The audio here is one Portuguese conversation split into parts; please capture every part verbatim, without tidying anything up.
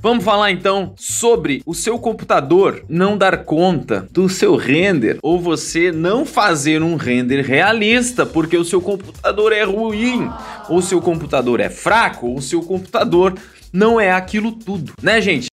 Vamos falar então sobre o seu computador não dar conta do seu render ou você não fazer um render realista porque o seu computador é ruim, ou seu computador é fraco, ou seu computador não é aquilo tudo, né, gente?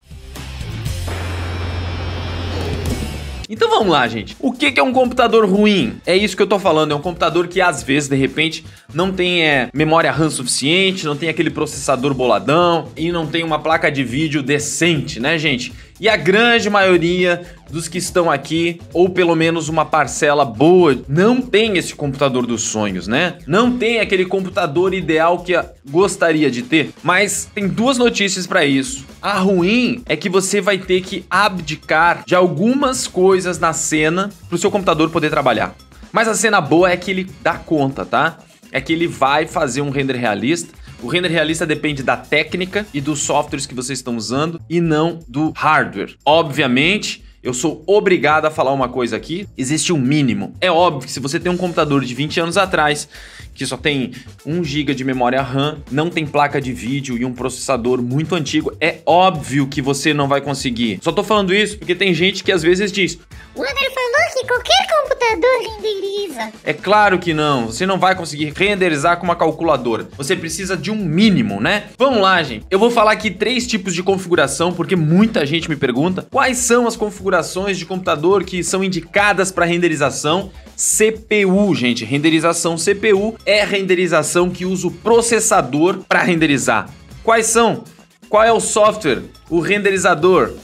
Então vamos lá, gente. O que que é um computador ruim? É isso que eu tô falando, é um computador que às vezes, de repente, não tem é, memória RAM suficiente, não tem aquele processador boladão e não tem uma placa de vídeo decente, né, gente? E a grande maioria dos que estão aqui, ou pelo menos uma parcela boa, não tem esse computador dos sonhos, né? Não tem aquele computador ideal que gostaria de ter. Mas tem duas notícias para isso. A ruim é que você vai ter que abdicar de algumas coisas na cena para o seu computador poder trabalhar. Mas a cena boa é que ele dá conta, tá? É que ele vai fazer um render realista. O render realista depende da técnica e dos softwares que vocês estão usando e não do hardware. Obviamente, eu sou obrigado a falar uma coisa aqui, existe um mínimo. É óbvio que se você tem um computador de vinte anos atrás, que só tem um giga de memória RAM, não tem placa de vídeo e um processador muito antigo, é óbvio que você não vai conseguir. Só tô falando isso porque tem gente que às vezes diz: o André falou que qualquer computador renderiza. É claro que não, você não vai conseguir renderizar com uma calculadora. Você precisa de um mínimo, né? Vamos lá, gente. Eu vou falar aqui três tipos de configuração, porque muita gente me pergunta quais são as configurações de computador que são indicadas para renderização C P U, gente. Renderização C P U é renderização que usa o processador para renderizar. Quais são? Qual é o software? O renderizador.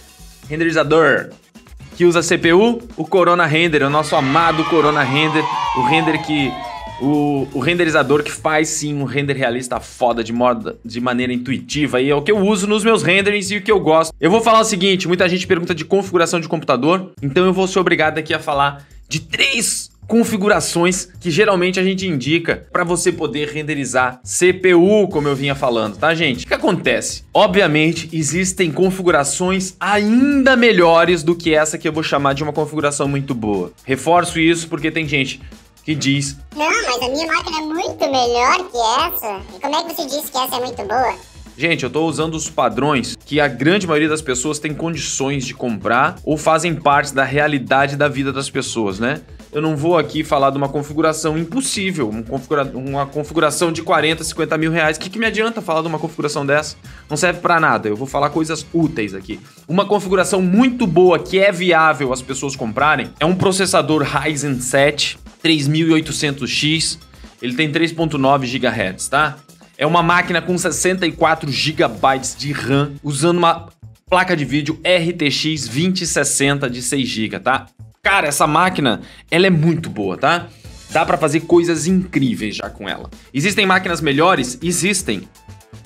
Renderizador. Que usa C P U, o Corona Render, o nosso amado Corona Render, o render que o, o renderizador que faz sim um render realista foda de moda, de maneira intuitiva, e é o que eu uso nos meus renderings e o que eu gosto. Eu vou falar o seguinte, muita gente pergunta de configuração de computador, então eu vou ser obrigado aqui a falar de três configurações que geralmente a gente indica para você poder renderizar C P U, como eu vinha falando, tá, gente? O que acontece? Obviamente, existem configurações ainda melhores do que essa que eu vou chamar de uma configuração muito boa. Reforço isso porque tem gente que diz: não, mas a minha máquina é muito melhor que essa. E como é que você disse que essa é muito boa? Gente, eu tô usando os padrões que a grande maioria das pessoas tem condições de comprar ou fazem parte da realidade da vida das pessoas, né? Eu não vou aqui falar de uma configuração impossível, uma, configura uma configuração de quarenta, cinquenta mil reais. O que, que me adianta falar de uma configuração dessa? Não serve pra nada, eu vou falar coisas úteis aqui. Uma configuração muito boa que é viável as pessoas comprarem é um processador Ryzen sete três mil e oitocentos X, ele tem três ponto nove gigahertz, tá? É uma máquina com sessenta e quatro gigabytes de RAM, usando uma placa de vídeo R T X vinte sessenta de seis gigas, tá? Cara, essa máquina, ela é muito boa, tá? Dá pra fazer coisas incríveis já com ela. Existem máquinas melhores? Existem.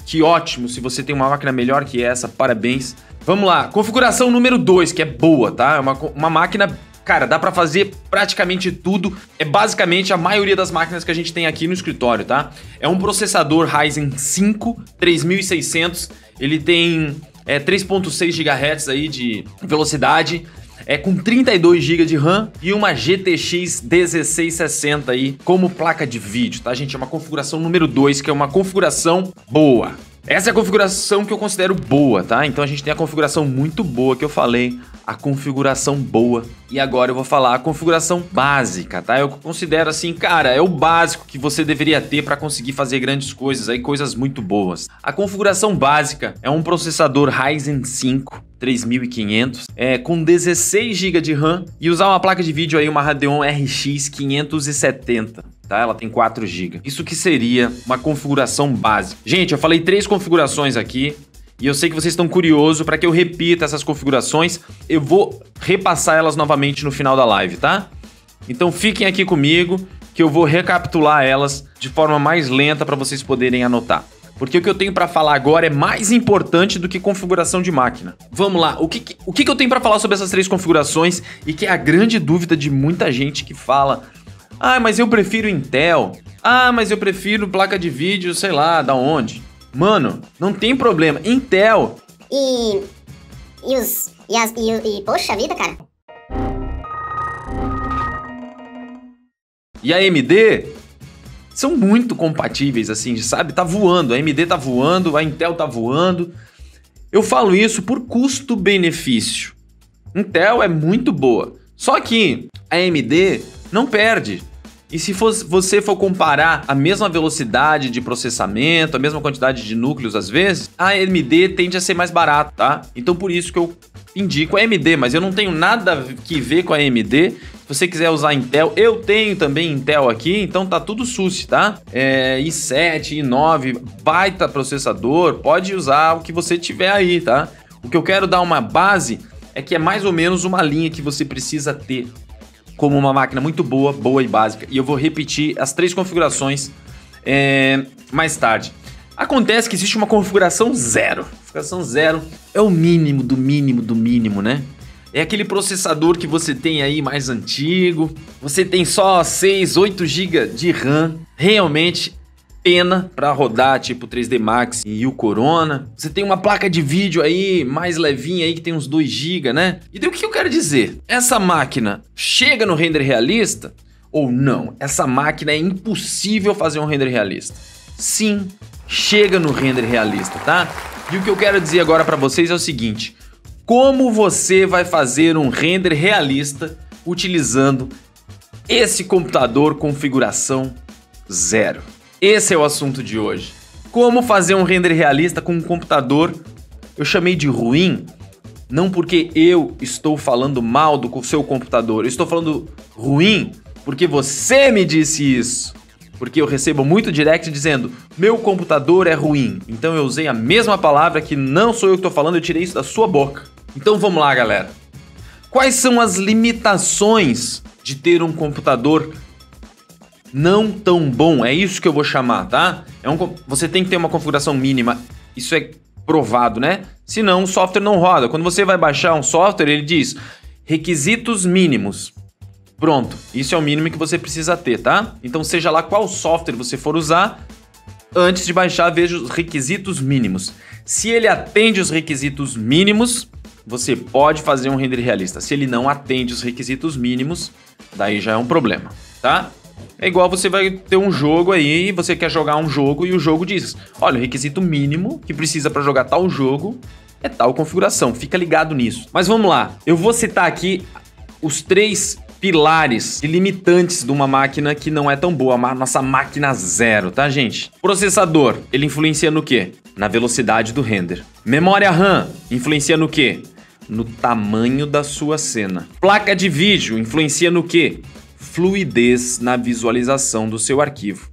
Que ótimo, se você tem uma máquina melhor que essa, parabéns. Vamos lá, configuração número dois, que é boa, tá? É uma, uma máquina, cara, dá pra fazer praticamente tudo. É basicamente a maioria das máquinas que a gente tem aqui no escritório, tá? É um processador Ryzen cinco três mil e seiscentos, ele tem é, três ponto seis gigahertz aí de velocidade. É com trinta e dois gigas de RAM e uma G T X dezesseis sessenta aí como placa de vídeo, tá, gente? É uma configuração número dois, que é uma configuração boa. Essa é a configuração que eu considero boa, tá? Então a gente tem a configuração muito boa que eu falei, a configuração boa. E agora eu vou falar a configuração básica, tá? Eu considero assim, cara, é o básico que você deveria ter para conseguir fazer grandes coisas aí, coisas muito boas. A configuração básica é um processador Ryzen cinco três mil e quinhentos, é, com dezesseis gigas de RAM e usar uma placa de vídeo aí, uma Radeon R X quinhentos e setenta. Tá? Ela tem quatro gigas. Isso que seria uma configuração básica. Gente, eu falei três configurações aqui e eu sei que vocês estão curiosos para que eu repita essas configurações. Eu vou repassar elas novamente no final da live, tá? Então fiquem aqui comigo que eu vou recapitular elas de forma mais lenta para vocês poderem anotar. Porque o que eu tenho para falar agora é mais importante do que configuração de máquina. Vamos lá, o que, o que eu tenho para falar sobre essas três configurações e que é a grande dúvida de muita gente que fala: ah, mas eu prefiro Intel. Ah, mas eu prefiro placa de vídeo, sei lá, da onde. Mano, não tem problema. Intel. E. E os. E, as, e, e poxa vida, cara. E a A M D são muito compatíveis, assim, sabe? Tá voando. A AMD tá voando, a Intel tá voando. Eu falo isso por custo-benefício. Intel é muito boa, só que a A M D não perde. E se for, você for comparar a mesma velocidade de processamento, a mesma quantidade de núcleos às vezes, a A M D tende a ser mais barata, tá? Então por isso que eu indico a A M D, mas eu não tenho nada que ver com a A M D. Se você quiser usar Intel, eu tenho também Intel aqui, então tá tudo S U S, tá? É, i sete, i nove, baita processador, pode usar o que você tiver aí, tá? O que eu quero dar uma base é que é mais ou menos uma linha que você precisa ter como uma máquina muito boa, boa e básica. E eu vou repetir as três configurações é, mais tarde. Acontece que existe uma configuração zero. Configuração zero é o mínimo do mínimo do mínimo, né? É aquele processador que você tem aí mais antigo. Você tem só seis, oito gigas de RAM. Realmente pena para rodar tipo três D Max e o Corona. Você tem uma placa de vídeo aí mais levinha aí que tem uns dois gigas, né? E daí o que eu quero dizer? Essa máquina chega no render realista ou não? Essa máquina é impossível fazer um render realista. Sim, chega no render realista, tá? E o que eu quero dizer agora para vocês é o seguinte: como você vai fazer um render realista utilizando esse computador configuração zero? Esse é o assunto de hoje. Como fazer um render realista com um computador, eu chamei de ruim, não porque eu estou falando mal do seu computador, eu estou falando ruim porque você me disse isso. Porque eu recebo muito direct dizendo, meu computador é ruim. Então eu usei a mesma palavra que não sou eu que estou falando, eu tirei isso da sua boca. Então vamos lá, galera. Quais são as limitações de ter um computador não tão bom? É isso que eu vou chamar, tá? É um, você tem que ter uma configuração mínima, isso é provado, né? Senão o software não roda. Quando você vai baixar um software, ele diz requisitos mínimos. Pronto, isso é o mínimo que você precisa ter, tá? Então seja lá qual software você for usar, antes de baixar, veja os requisitos mínimos. Se ele atende os requisitos mínimos, você pode fazer um render realista. Se ele não atende os requisitos mínimos, daí já é um problema, tá? É igual você vai ter um jogo aí, você quer jogar um jogo e o jogo diz, olha, o requisito mínimo que precisa para jogar tal jogo é tal configuração, fica ligado nisso. Mas vamos lá, eu vou citar aqui os três pilares e limitantes de uma máquina que não é tão boa, a nossa máquina zero, tá, gente? Processador, ele influencia no quê? Na velocidade do render. Memória RAM, influencia no quê? No tamanho da sua cena. Placa de vídeo, influencia no quê? Fluidez na visualização do seu arquivo.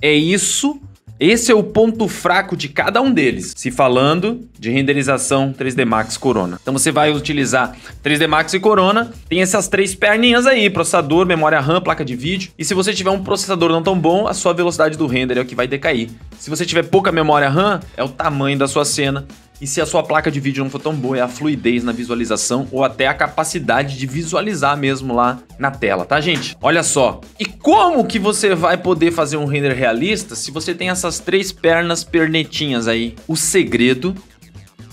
É isso, esse é o ponto fraco de cada um deles, se falando de renderização três D Max Corona. Então você vai utilizar três D Max e Corona, tem essas três perninhas aí, processador, memória RAM, placa de vídeo, e se você tiver um processador não tão bom, a sua velocidade do render é o que vai decair. Se você tiver pouca memória RAM, é o tamanho da sua cena, e se a sua placa de vídeo não for tão boa, é a fluidez na visualização ou até a capacidade de visualizar mesmo lá na tela, tá, gente? Olha só. E como que você vai poder fazer um render realista se você tem essas três pernas pernetinhas aí? O segredo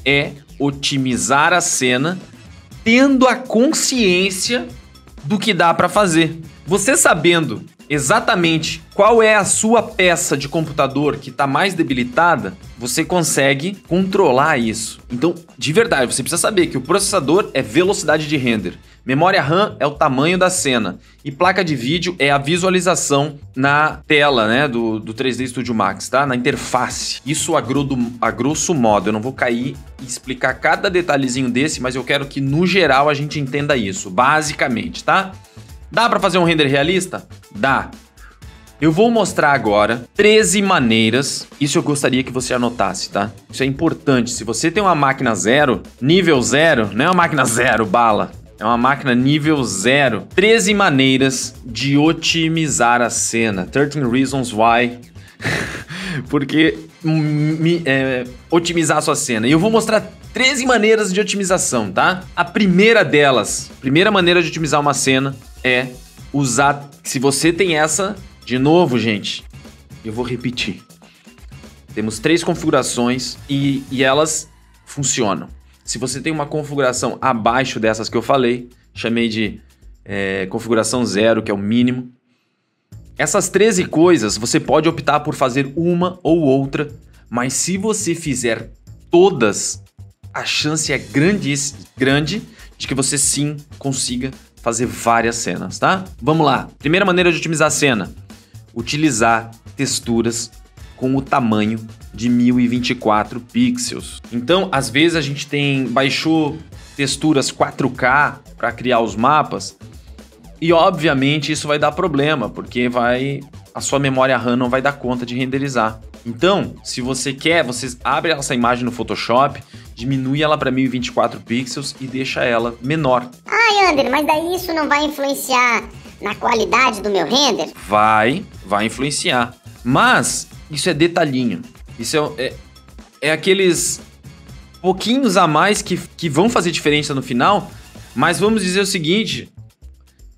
é otimizar a cena tendo a consciência do que dá para fazer. Você sabendo exatamente qual é a sua peça de computador que está mais debilitada, você consegue controlar isso. Então, de verdade, você precisa saber que o processador é velocidade de render, memória RAM é o tamanho da cena e placa de vídeo é a visualização na tela, né, do, do três D Studio Max, tá? Na interface. Isso a, grodo, a grosso modo, eu não vou cair e explicar cada detalhezinho desse, mas eu quero que no geral a gente entenda isso, basicamente, tá? Dá para fazer um render realista? Dá. Eu vou mostrar agora treze maneiras, isso eu gostaria que você anotasse, tá? Isso é importante, se você tem uma máquina zero, nível zero, não é uma máquina zero bala, é uma máquina nível zero. treze maneiras de otimizar a cena, treze reasons why, porque é, otimizar a sua cena. E eu vou mostrar treze maneiras de otimização, tá? A primeira delas, primeira maneira de otimizar uma cena é usar, se você tem essa, de novo, gente, eu vou repetir. Temos três configurações e, e elas funcionam. Se você tem uma configuração abaixo dessas que eu falei, chamei de é, configuração zero, que é o mínimo. Essas treze coisas, você pode optar por fazer uma ou outra, mas se você fizer todas, a chance é grande, grande de que você sim consiga fazer várias cenas, tá? Vamos lá. Primeira maneira de otimizar a cena: utilizar texturas com o tamanho de mil e vinte e quatro pixels. Então, às vezes a gente tem baixou texturas quatro K para criar os mapas e obviamente isso vai dar problema, porque vai a sua memória RAM não vai dar conta de renderizar. Então, se você quer, você abre essa imagem no Photoshop, diminui ela para mil e vinte e quatro pixels e deixa ela menor. Ai, Ander, mas daí isso não vai influenciar na qualidade do meu render? Vai, vai influenciar. Mas isso é detalhinho. Isso é, é, é aqueles pouquinhos a mais que, que vão fazer diferença no final. Mas vamos dizer o seguinte: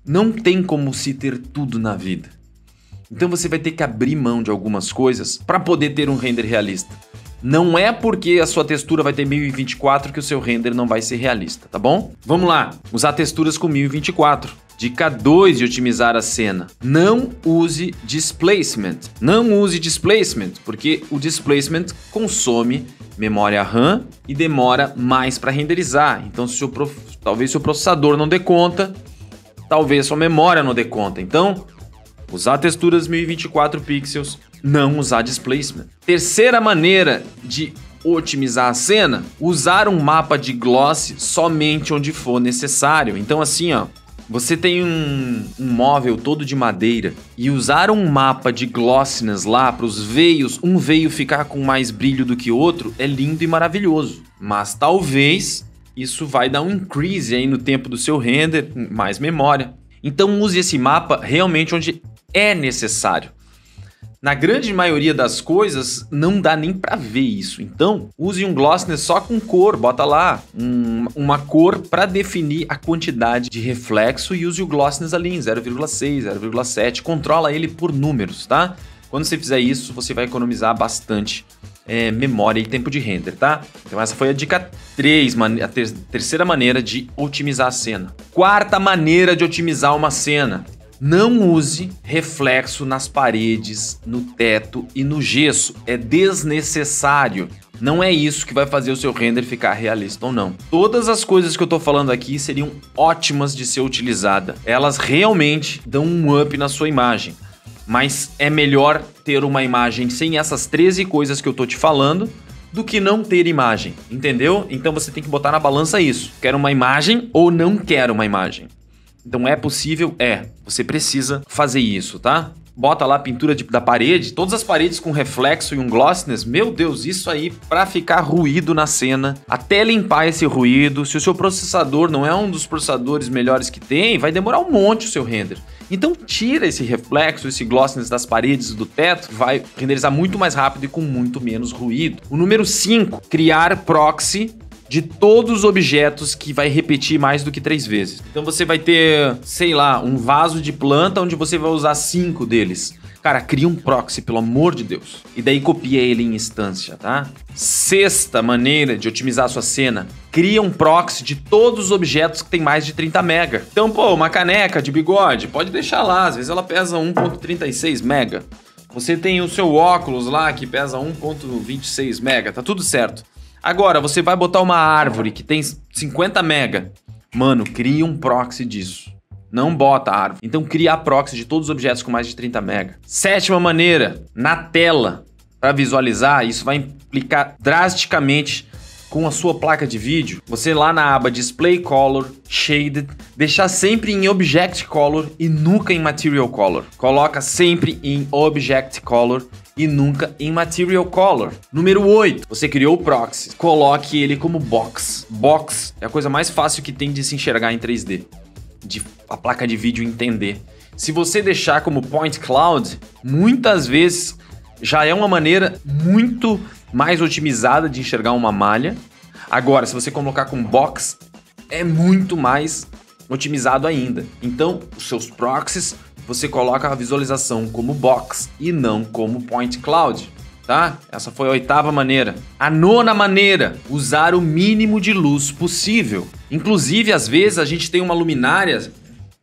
não tem como se ter tudo na vida. Então você vai ter que abrir mão de algumas coisas para poder ter um render realista. Não é porque a sua textura vai ter mil e vinte e quatro que o seu render não vai ser realista, tá bom? Vamos lá, usar texturas com mil e vinte e quatro. Dica dois de otimizar a cena: não use displacement. Não use displacement, porque o displacement consome memória RAM e demora mais para renderizar. Então, se o prof... talvez seu processador não dê conta, talvez sua memória não dê conta. Então, usar texturas mil e vinte e quatro pixels, não usar displacement. Terceira maneira de otimizar a cena: usar um mapa de gloss somente onde for necessário. Então, assim, ó, você tem um, um móvel todo de madeira e usar um mapa de glossiness lá para os veios, um veio ficar com mais brilho do que outro, é lindo e maravilhoso. Mas talvez isso vai dar um increase aí no tempo do seu render, mais memória. Então use esse mapa realmente onde é necessário. Na grande maioria das coisas não dá nem para ver isso. Então use um glossiness só com cor, bota lá um, uma cor para definir a quantidade de reflexo e use o glossiness ali em zero vírgula seis, zero vírgula sete, controla ele por números, tá? Quando você fizer isso, você vai economizar bastante é, memória e tempo de render, tá? Então essa foi a dica três, a ter terceira maneira de otimizar a cena. Quarta maneira de otimizar uma cena: não use reflexo nas paredes, no teto e no gesso. É desnecessário. Não é isso que vai fazer o seu render ficar realista ou não. Todas as coisas que eu tô falando aqui seriam ótimas de ser utilizada. Elas realmente dão um up na sua imagem. Mas é melhor ter uma imagem sem essas treze coisas que eu tô te falando do que não ter imagem, entendeu? Então você tem que botar na balança isso. Quero uma imagem ou não quero uma imagem? Então é possível? É. Você precisa fazer isso, tá? Bota lá a pintura de, da parede, todas as paredes com reflexo e um glossiness. Meu Deus, isso aí pra ficar ruído na cena, até limpar esse ruído. Se o seu processador não é um dos processadores melhores que tem, vai demorar um monte o seu render. Então tira esse reflexo, esse glossiness das paredes, do teto, que vai renderizar muito mais rápido e com muito menos ruído. O número cinco, criar proxy de todos os objetos que vai repetir mais do que três vezes. Então você vai ter, sei lá, um vaso de planta onde você vai usar cinco deles. Cara, cria um proxy, pelo amor de Deus. E daí copia ele em instância, tá? Sexta maneira de otimizar a sua cena: cria um proxy de todos os objetos que tem mais de trinta mega. Então, pô, uma caneca de bigode, pode deixar lá, às vezes ela pesa um ponto trinta e seis mega. Você tem o seu óculos lá que pesa um ponto vinte e seis mega, tá tudo certo. Agora, você vai botar uma árvore que tem cinquenta mega. Mano, cria um proxy disso. Não bota a árvore. Então, cria a proxy de todos os objetos com mais de trinta mega. Sétima maneira: na tela, para visualizar. Isso vai implicar drasticamente com a sua placa de vídeo. Você lá na aba Display Color, Shaded, deixar sempre em Object Color e nunca em Material Color. Coloca sempre em Object Color e nunca em Material Color. Número oito, você criou o proxy, coloque ele como box. Box é a coisa mais fácil que tem de se enxergar em três D, de a placa de vídeo entender. Se você deixar como Point Cloud, muitas vezes já é uma maneira muito mais otimizada de enxergar uma malha. Agora, se você colocar com box, é muito mais otimizado ainda. Então, os seus proxies, você coloca a visualização como box e não como point cloud, tá? Essa foi a oitava maneira. A nona maneira: usar o mínimo de luz possível. Inclusive, às vezes, a gente tem uma luminária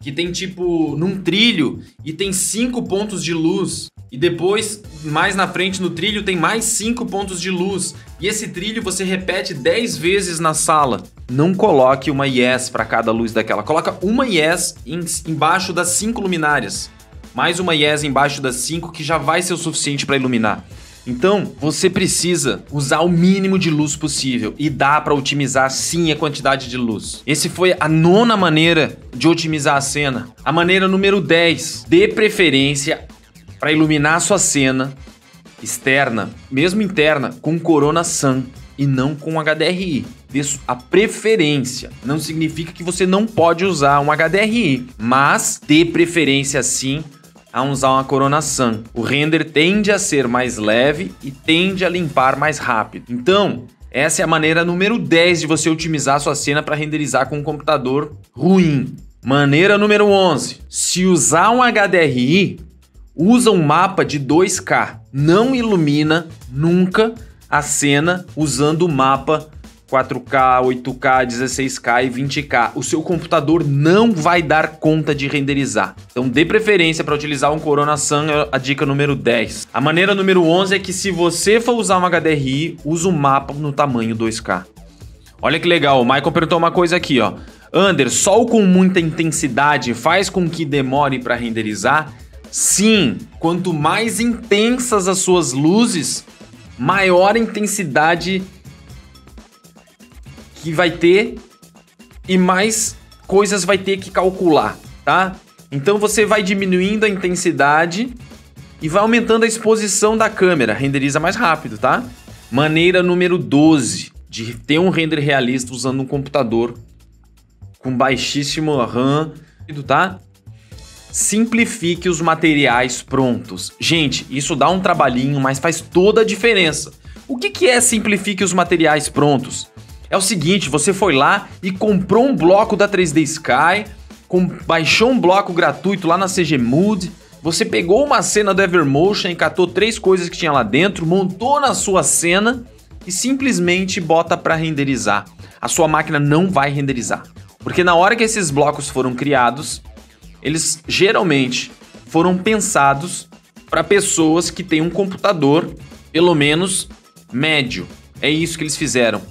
que tem tipo num trilho e tem cinco pontos de luz. E depois, mais na frente no trilho, tem mais cinco pontos de luz. E esse trilho você repete dez vezes na sala. Não coloque uma I E S para cada luz daquela. Coloca uma I E S em, embaixo das cinco luminárias. Mais uma I E S embaixo das cinco, que já vai ser o suficiente para iluminar. Então, você precisa usar o mínimo de luz possível, e dá para otimizar sim a quantidade de luz. Essa foi a nona maneira de otimizar a cena. A maneira número dez, dê preferência para iluminar a sua cena externa, mesmo interna, com Corona Sun e não com H D R I. Dê a preferência. Não significa que você não pode usar um H D R I, mas dê preferência sim a usar uma Corona Sun. O render tende a ser mais leve e tende a limpar mais rápido. Então, essa é a maneira número dez de você otimizar sua cena para renderizar com um computador ruim. Maneira número onze. Se usar um H D R I, usa um mapa de dois K. Não ilumina nunca a cena usando o mapa quatro K, oito K, dezesseis K e vinte K. O seu computador não vai dar conta de renderizar. Então dê preferência para utilizar um Corona Sun, é a dica número dez. A maneira número onze é que, se você for usar um H D R I, use um mapa no tamanho dois K. Olha que legal, o Michael perguntou uma coisa aqui, ó. Ander, sol com muita intensidade faz com que demore para renderizar? Sim, quanto mais intensas as suas luzes, maior a intensidade que vai ter e mais coisas vai ter que calcular, tá? Então você vai diminuindo a intensidade e vai aumentando a exposição da câmera, renderiza mais rápido, tá? Maneira número doze de ter um render realista usando um computador com baixíssimo RAM, tá? Simplifique os materiais prontos. Gente, isso dá um trabalhinho, mas faz toda a diferença. O que que é simplifique os materiais prontos? É o seguinte, você foi lá e comprou um bloco da três D Sky, com, baixou um bloco gratuito lá na C G Mood, você pegou uma cena do Evermotion, encatou três coisas que tinha lá dentro, montou na sua cena e simplesmente bota para renderizar. A sua máquina não vai renderizar, porque na hora que esses blocos foram criados, eles geralmente foram pensados para pessoas que têm um computador, pelo menos, médio. É isso que eles fizeram.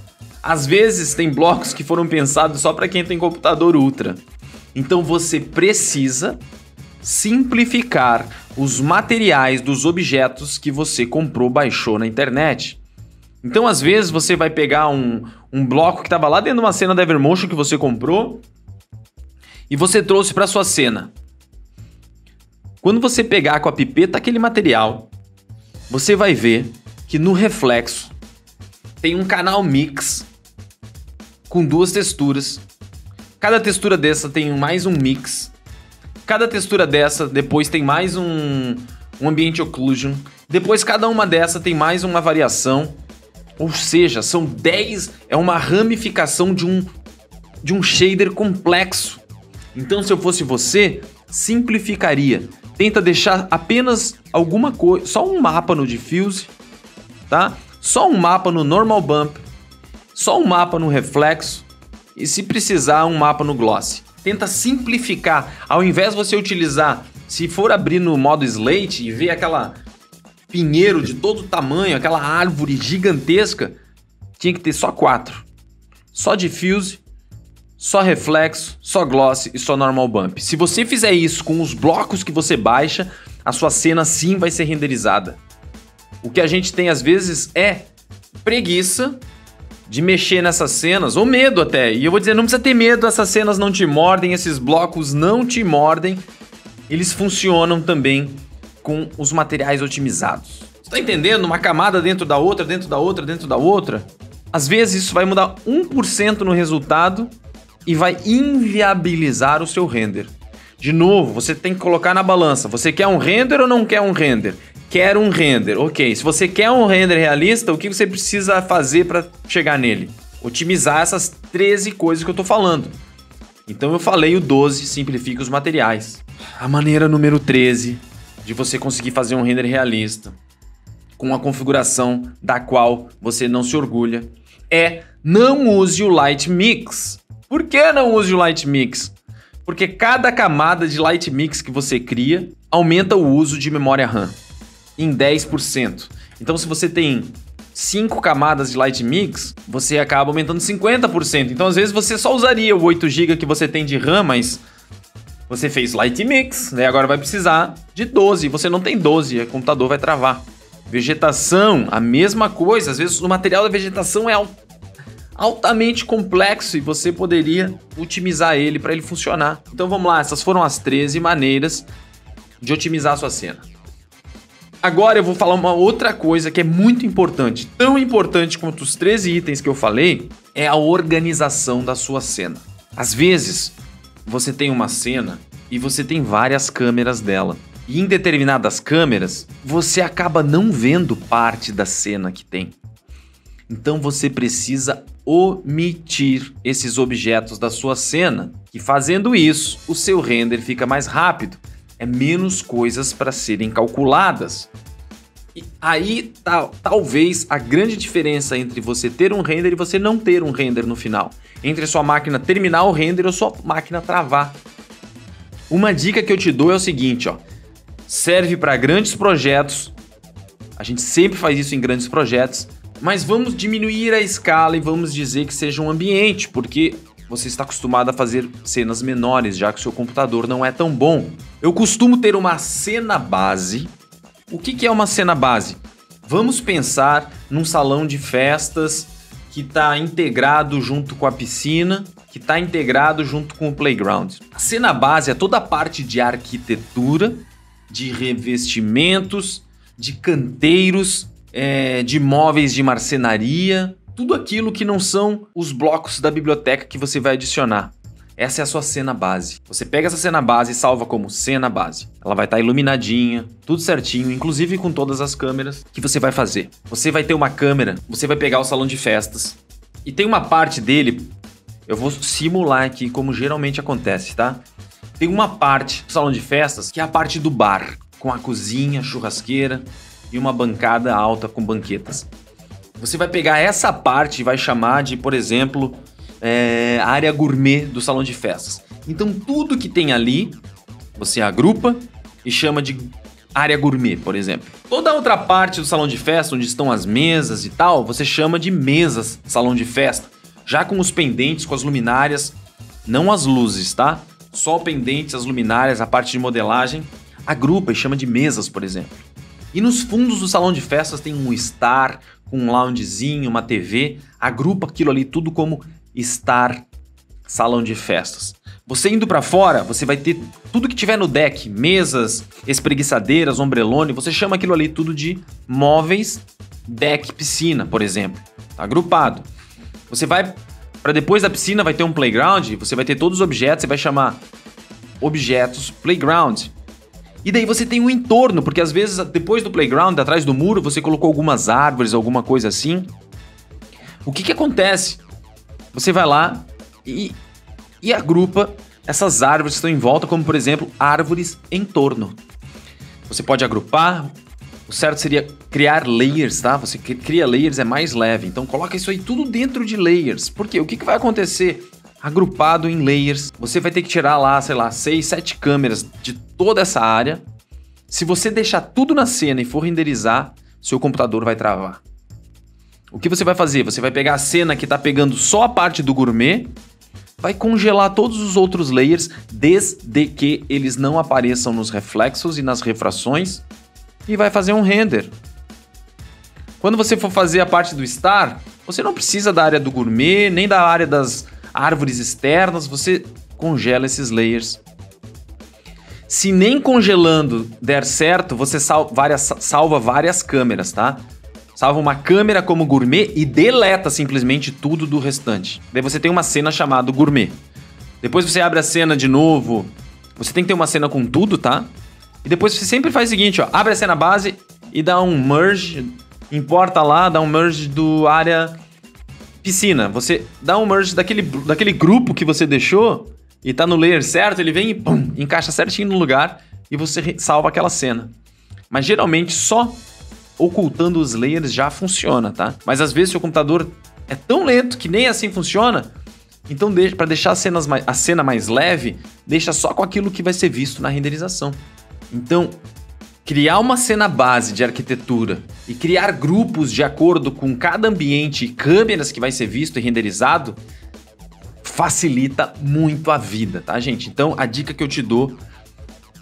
Às vezes tem blocos que foram pensados só para quem tem computador ultra. Então você precisa simplificar os materiais dos objetos que você comprou, baixou na internet. Então às vezes você vai pegar um, um bloco que estava lá dentro de uma cena da Evermotion que você comprou e você trouxe para sua cena. Quando você pegar com a pipeta aquele material, você vai ver que no reflexo tem um canal mix com duas texturas. Cada textura dessa tem mais um mix. Cada textura dessa depois tem mais um, um ambiente occlusion. Depois cada uma dessa tem mais uma variação. Ou seja, são dez, é uma ramificação de um, de um shader complexo. Então se eu fosse você, simplificaria. Tenta deixar apenas alguma coisa, só um mapa no diffuse, tá? Só um mapa no normal bump, só um mapa no reflexo e, se precisar, um mapa no gloss. Tenta simplificar, ao invés de você utilizar, se for abrir no modo slate e ver aquela pinheiro de todo tamanho, aquela árvore gigantesca, tinha que ter só quatro. Só diffuse, só reflexo, só gloss e só normal bump. Se você fizer isso com os blocos que você baixa, a sua cena sim vai ser renderizada. O que a gente tem às vezes é preguiça de mexer nessas cenas, ou medo até. E eu vou dizer, não precisa ter medo, essas cenas não te mordem, esses blocos não te mordem. Eles funcionam também com os materiais otimizados. Você tá entendendo? Uma camada dentro da outra, dentro da outra, dentro da outra. Às vezes isso vai mudar um por cento no resultado e vai inviabilizar o seu render. De novo, você tem que colocar na balança. Você quer um render ou não quer um render? Quero um render, ok. Se você quer um render realista, o que você precisa fazer para chegar nele? Otimizar essas treze coisas que eu tô falando. Então eu falei o doze, simplifica os materiais. A maneira número treze de você conseguir fazer um render realista com uma configuração da qual você não se orgulha é: não use o Light Mix. Por que não use o Light Mix? Porque cada camada de Light Mix que você cria aumenta o uso de memória RAM. em dez por cento. Então, se você tem cinco camadas de Light Mix, você acaba aumentando cinquenta por cento. Então, às vezes, você só usaria o oito gigas que você tem de RAM, mas você fez Light Mix, né? Agora vai precisar de doze. Você não tem doze, o computador vai travar. Vegetação, a mesma coisa. Às vezes, o material da vegetação é altamente complexo e você poderia otimizar ele para ele funcionar. Então, vamos lá. Essas foram as treze maneiras de otimizar a sua cena. Agora eu vou falar uma outra coisa que é muito importante. Tão importante quanto os treze itens que eu falei, é a organização da sua cena. Às vezes, você tem uma cena e você tem várias câmeras dela. E em determinadas câmeras, você acaba não vendo parte da cena que tem. Então você precisa omitir esses objetos da sua cena. E fazendo isso, o seu render fica mais rápido. É menos coisas para serem calculadas. E aí tá, talvez a grande diferença entre você ter um render e você não ter um render no final. Entre a sua máquina terminar o render ou sua máquina travar. Uma dica que eu te dou é o seguinte, ó. Serve para grandes projetos. A gente sempre faz isso em grandes projetos. Mas vamos diminuir a escala e vamos dizer que seja um ambiente, porque você está acostumado a fazer cenas menores, já que o seu computador não é tão bom. Eu costumo ter uma cena base. O que que é uma cena base? Vamos pensar num salão de festas que está integrado junto com a piscina, que está integrado junto com o playground. A cena base é toda a parte de arquitetura, de revestimentos, de canteiros, é, de móveis de marcenaria. Tudo aquilo que não são os blocos da biblioteca que você vai adicionar. Essa é a sua cena base. Você pega essa cena base e salva como cena base. Ela vai estar iluminadinha, tudo certinho, inclusive com todas as câmeras que você vai fazer. Você vai ter uma câmera, você vai pegar o salão de festas e tem uma parte dele, eu vou simular aqui como geralmente acontece, tá? Tem uma parte do salão de festas que é a parte do bar, com a cozinha, churrasqueira e uma bancada alta com banquetas. Você vai pegar essa parte e vai chamar de, por exemplo, é, a área gourmet do salão de festas. Então, tudo que tem ali, você agrupa e chama de área gourmet, por exemplo. Toda a outra parte do salão de festa, onde estão as mesas e tal, você chama de mesas salão de festa. Já com os pendentes, com as luminárias, não as luzes, tá? Só pendentes, as luminárias, a parte de modelagem, agrupa e chama de mesas, por exemplo. E nos fundos do salão de festas tem um estar, um loungezinho, uma T V, agrupa aquilo ali tudo como estar salão de festas. Você indo pra fora, você vai ter tudo que tiver no deck, mesas, espreguiçadeiras, ombrelone, você chama aquilo ali tudo de móveis, deck, piscina, por exemplo. Tá agrupado. Você vai pra depois da piscina, vai ter um playground, você vai ter todos os objetos, você vai chamar objetos playground. E daí você tem um entorno, porque às vezes depois do playground, atrás do muro, você colocou algumas árvores, alguma coisa assim. O que que acontece? Você vai lá e, e agrupa essas árvores que estão em volta, como por exemplo, árvores em torno. Você pode agrupar, o certo seria criar layers, tá? Você cria layers, é mais leve, então coloca isso aí tudo dentro de layers. Por quê? O que que vai acontecer? Agrupado em layers, você vai ter que tirar lá, sei lá, seis, sete câmeras de toda essa área. Se você deixar tudo na cena e for renderizar, seu computador vai travar. O que você vai fazer? Você vai pegar a cena que está pegando só a parte do gourmet, vai congelar todos os outros layers, desde que eles não apareçam nos reflexos e nas refrações, e vai fazer um render. Quando você for fazer a parte do star, você não precisa da área do gourmet, nem da área das árvores externas, você congela esses layers. Se nem congelando der certo, você sal várias, salva várias câmeras, tá? Salva uma câmera como gourmet e deleta simplesmente tudo do restante. Daí você tem uma cena chamada gourmet. Depois você abre a cena de novo. Você tem que ter uma cena com tudo, tá? E depois você sempre faz o seguinte, ó. Abre a cena base e dá um merge. Importa lá, dá um merge do área piscina, você dá um merge daquele, daquele grupo que você deixou e tá no layer certo, ele vem e pum, encaixa certinho no lugar e você salva aquela cena. Mas geralmente só ocultando os layers já funciona, tá? Mas às vezes seu computador é tão lento que nem assim funciona, então deixa, para deixar as cenas mais, a cena mais leve, deixa só com aquilo que vai ser visto na renderização. Então Criar uma cena base de arquitetura e criar grupos de acordo com cada ambiente e câmeras que vai ser visto e renderizado facilita muito a vida, tá, gente? Então, a dica que eu te dou,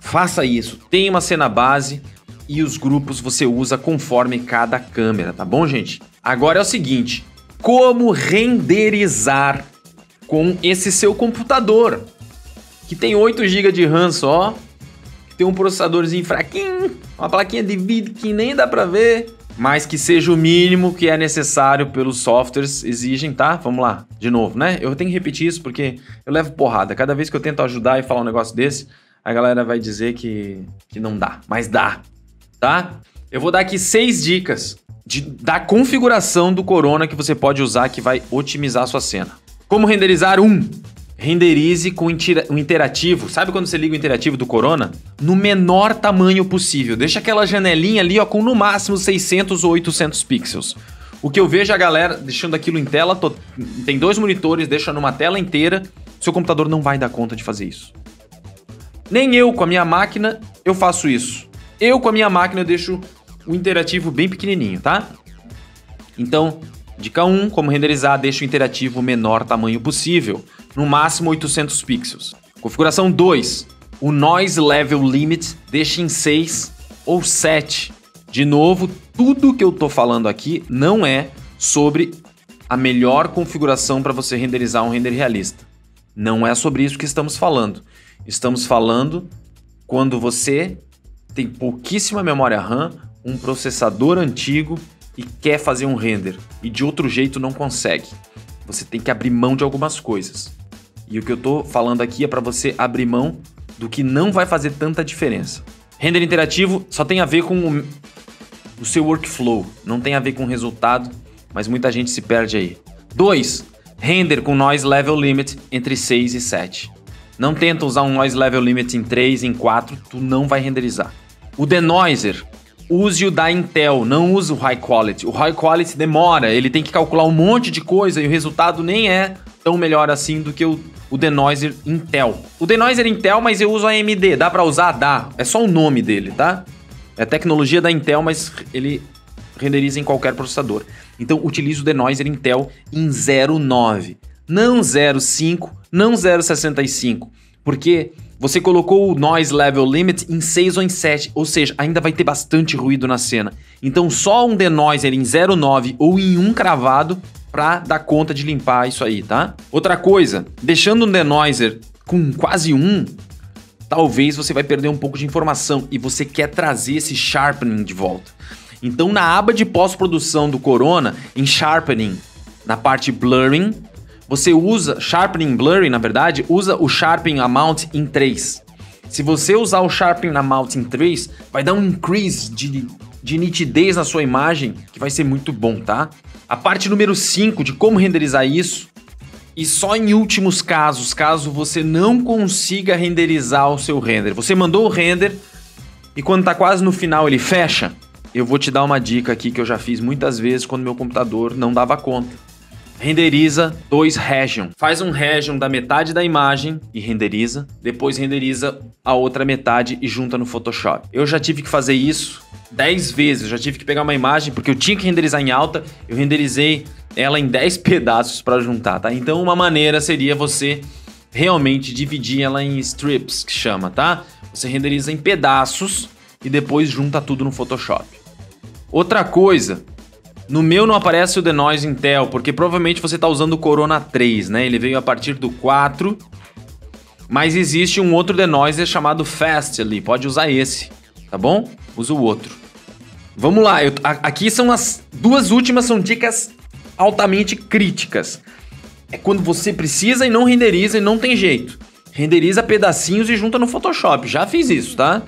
faça isso. Tem uma cena base e os grupos você usa conforme cada câmera, tá bom, gente? Agora é o seguinte, como renderizar com esse seu computador, que tem oito gigas de RAM só, tem um processadorzinho fraquinho, uma plaquinha de vídeo que nem dá pra ver, mas que seja o mínimo que é necessário pelos softwares exigem, tá? Vamos lá, de novo, né? Eu tenho que repetir isso porque eu levo porrada. Cada vez que eu tento ajudar e falar um negócio desse, a galera vai dizer que, que não dá, mas dá, tá? Eu vou dar aqui seis dicas de, da configuração do Corona que você pode usar que vai otimizar a sua cena. Como renderizar? Um, renderize com o interativo. Sabe quando você liga o interativo do Corona? No menor tamanho possível. Deixa aquela janelinha ali, ó, com no máximo seiscentos ou oitocentos pixels. O que eu vejo a galera deixando aquilo em tela, tô... tem dois monitores, deixa numa tela inteira, seu computador não vai dar conta de fazer isso. Nem eu, com a minha máquina, eu faço isso. Eu, com a minha máquina, eu deixo o interativo bem pequenininho, tá? Então... Dica um, como renderizar, deixa o interativo o menor tamanho possível, no máximo oitocentos pixels. Configuração dois, o Noise Level Limit deixa em seis ou sete. De novo, tudo que eu tô falando aqui não é sobre a melhor configuração para você renderizar um render realista. Não é sobre isso que estamos falando. Estamos falando quando você tem pouquíssima memória RAM, um processador antigo, e quer fazer um render, e de outro jeito não consegue. Você tem que abrir mão de algumas coisas. E o que eu tô falando aqui é para você abrir mão do que não vai fazer tanta diferença. Render interativo só tem a ver com o, o seu workflow, não tem a ver com o resultado, mas muita gente se perde aí. dois. Render com Noise Level Limit entre seis e sete. Não tenta usar um Noise Level Limit em três, em quatro, tu não vai renderizar. O Denoiser. Use o da Intel, não use o High Quality. O High Quality demora, ele tem que calcular um monte de coisa e o resultado nem é tão melhor assim do que o, o Denoiser Intel. O Denoiser Intel, mas eu uso a A M D, dá pra usar? Dá. É só o nome dele, tá? É tecnologia da Intel, mas ele renderiza em qualquer processador. Então, utilize o Denoiser Intel em zero vírgula nove, não zero vírgula cinco, não zero vírgula sessenta e cinco, porque... Você colocou o Noise Level Limit em seis ou em sete, ou seja, ainda vai ter bastante ruído na cena. Então só um denoiser em zero vírgula nove ou em um cravado pra dar conta de limpar isso aí, tá? Outra coisa, deixando um denoiser com quase um, talvez você vai perder um pouco de informação e você quer trazer esse sharpening de volta. Então na aba de pós-produção do Corona, em sharpening, na parte blurring, você usa, Sharpening Blurring, na verdade, usa o Sharpen Amount em três. Se você usar o Sharpen Amount em três, vai dar um increase de, de nitidez na sua imagem, que vai ser muito bom, tá? A parte número cinco de como renderizar isso, e só em últimos casos, caso você não consiga renderizar o seu render. Você mandou o render, e quando tá quase no final ele fecha, eu vou te dar uma dica aqui que eu já fiz muitas vezes quando meu computador não dava conta. Renderiza dois region. Faz um region da metade da imagem e renderiza. Depois renderiza a outra metade e junta no Photoshop. Eu já tive que fazer isso dez vezes. Eu já tive que pegar uma imagem porque eu tinha que renderizar em alta. Eu renderizei ela em dez pedaços para juntar, tá? Então uma maneira seria você realmente dividir ela em strips, que chama, tá? Você renderiza em pedaços e depois junta tudo no Photoshop. Outra coisa... No meu não aparece o Denoise Intel, porque provavelmente você está usando o Corona três, né? Ele veio a partir do quatro, mas existe um outro Denoiser chamado Fast ali, pode usar esse, tá bom? Usa o outro. Vamos lá, eu, a, aqui são as duas últimas, são dicas altamente críticas. É quando você precisa e não renderiza e não tem jeito. Renderiza pedacinhos e junta no Photoshop, já fiz isso, tá?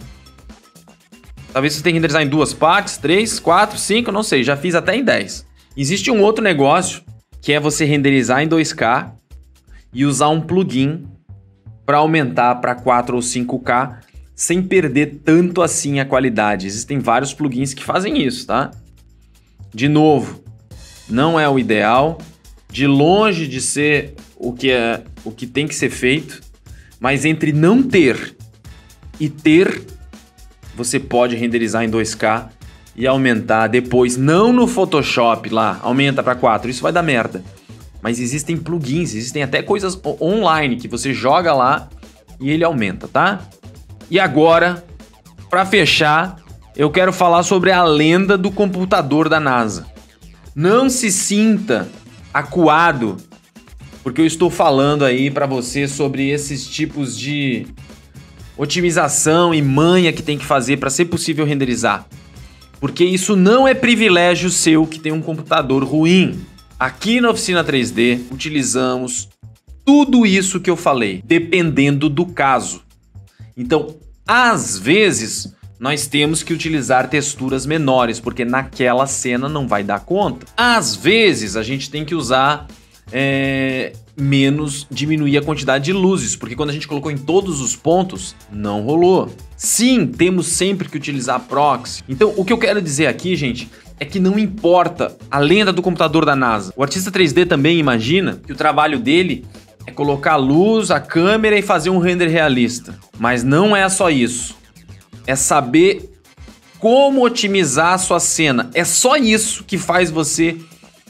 Talvez você tenha que renderizar em duas partes, três, quatro, cinco, não sei, já fiz até em dez. Existe um outro negócio, que é você renderizar em dois K e usar um plugin para aumentar para quatro ou cinco K sem perder tanto assim a qualidade. Existem vários plugins que fazem isso, tá? De novo, não é o ideal, de longe de ser o que, é, o que tem que ser feito, mas entre não ter e ter... você pode renderizar em dois K e aumentar depois, não no Photoshop lá, aumenta para quatro, isso vai dar merda. Mas existem plugins, existem até coisas online que você joga lá e ele aumenta, tá? E agora, para fechar, eu quero falar sobre a lenda do computador da NASA. Não se sinta acuado, porque eu estou falando aí para você sobre esses tipos de otimização e manha que tem que fazer para ser possível renderizar. Porque isso não é privilégio seu que tem um computador ruim. Aqui na Oficina três D utilizamos tudo isso que eu falei, dependendo do caso. Então, às vezes, nós temos que utilizar texturas menores, porque naquela cena não vai dar conta. Às vezes, a gente tem que usar é, menos, diminuir a quantidade de luzes, porque quando a gente colocou em todos os pontos, não rolou. Sim, temos sempre que utilizar proxy. Então, o que eu quero dizer aqui, gente, é que não importa a lenda do computador da NASA. O artista três D também imagina que o trabalho dele é colocar a luz, a câmera e fazer um render realista. Mas não é só isso. É saber como otimizar a sua cena. É só isso que faz você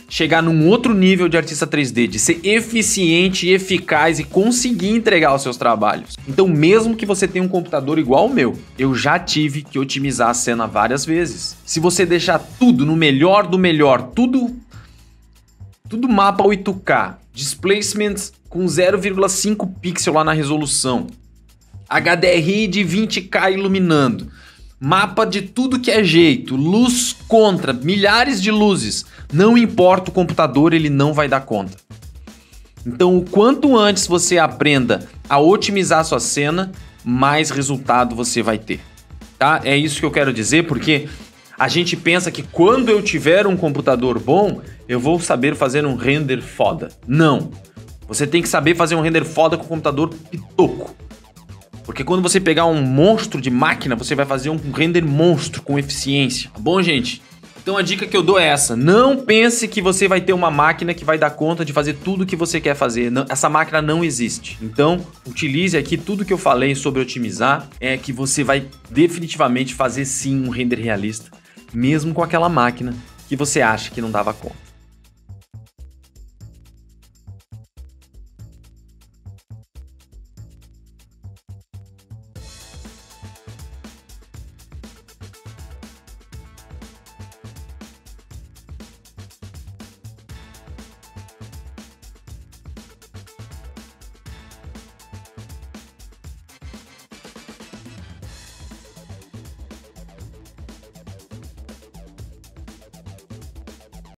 chegar num outro nível de artista três D, de ser eficiente e eficaz e conseguir entregar os seus trabalhos. Então, mesmo que você tenha um computador igual ao meu, eu já tive que otimizar a cena várias vezes. Se você deixar tudo no melhor do melhor, tudo, tudo mapa oito K, displacements com zero vírgula cinco pixel lá na resolução, H D R I de vinte K iluminando, mapa de tudo que é jeito, luz contra, milhares de luzes, não importa o computador, ele não vai dar conta. Então, o quanto antes você aprenda a otimizar a sua cena, mais resultado você vai ter, tá? É isso que eu quero dizer, porque a gente pensa que quando eu tiver um computador bom, eu vou saber fazer um render foda. Não, você tem que saber fazer um render foda com o computador pitoco. Porque quando você pegar um monstro de máquina, você vai fazer um render monstro com eficiência. Tá bom, gente? Então a dica que eu dou é essa. Não pense que você vai ter uma máquina que vai dar conta de fazer tudo que você quer fazer. Não, essa máquina não existe. Então, utilize aqui tudo que eu falei sobre otimizar. É que você vai definitivamente fazer sim um render realista, mesmo com aquela máquina que você acha que não dava conta.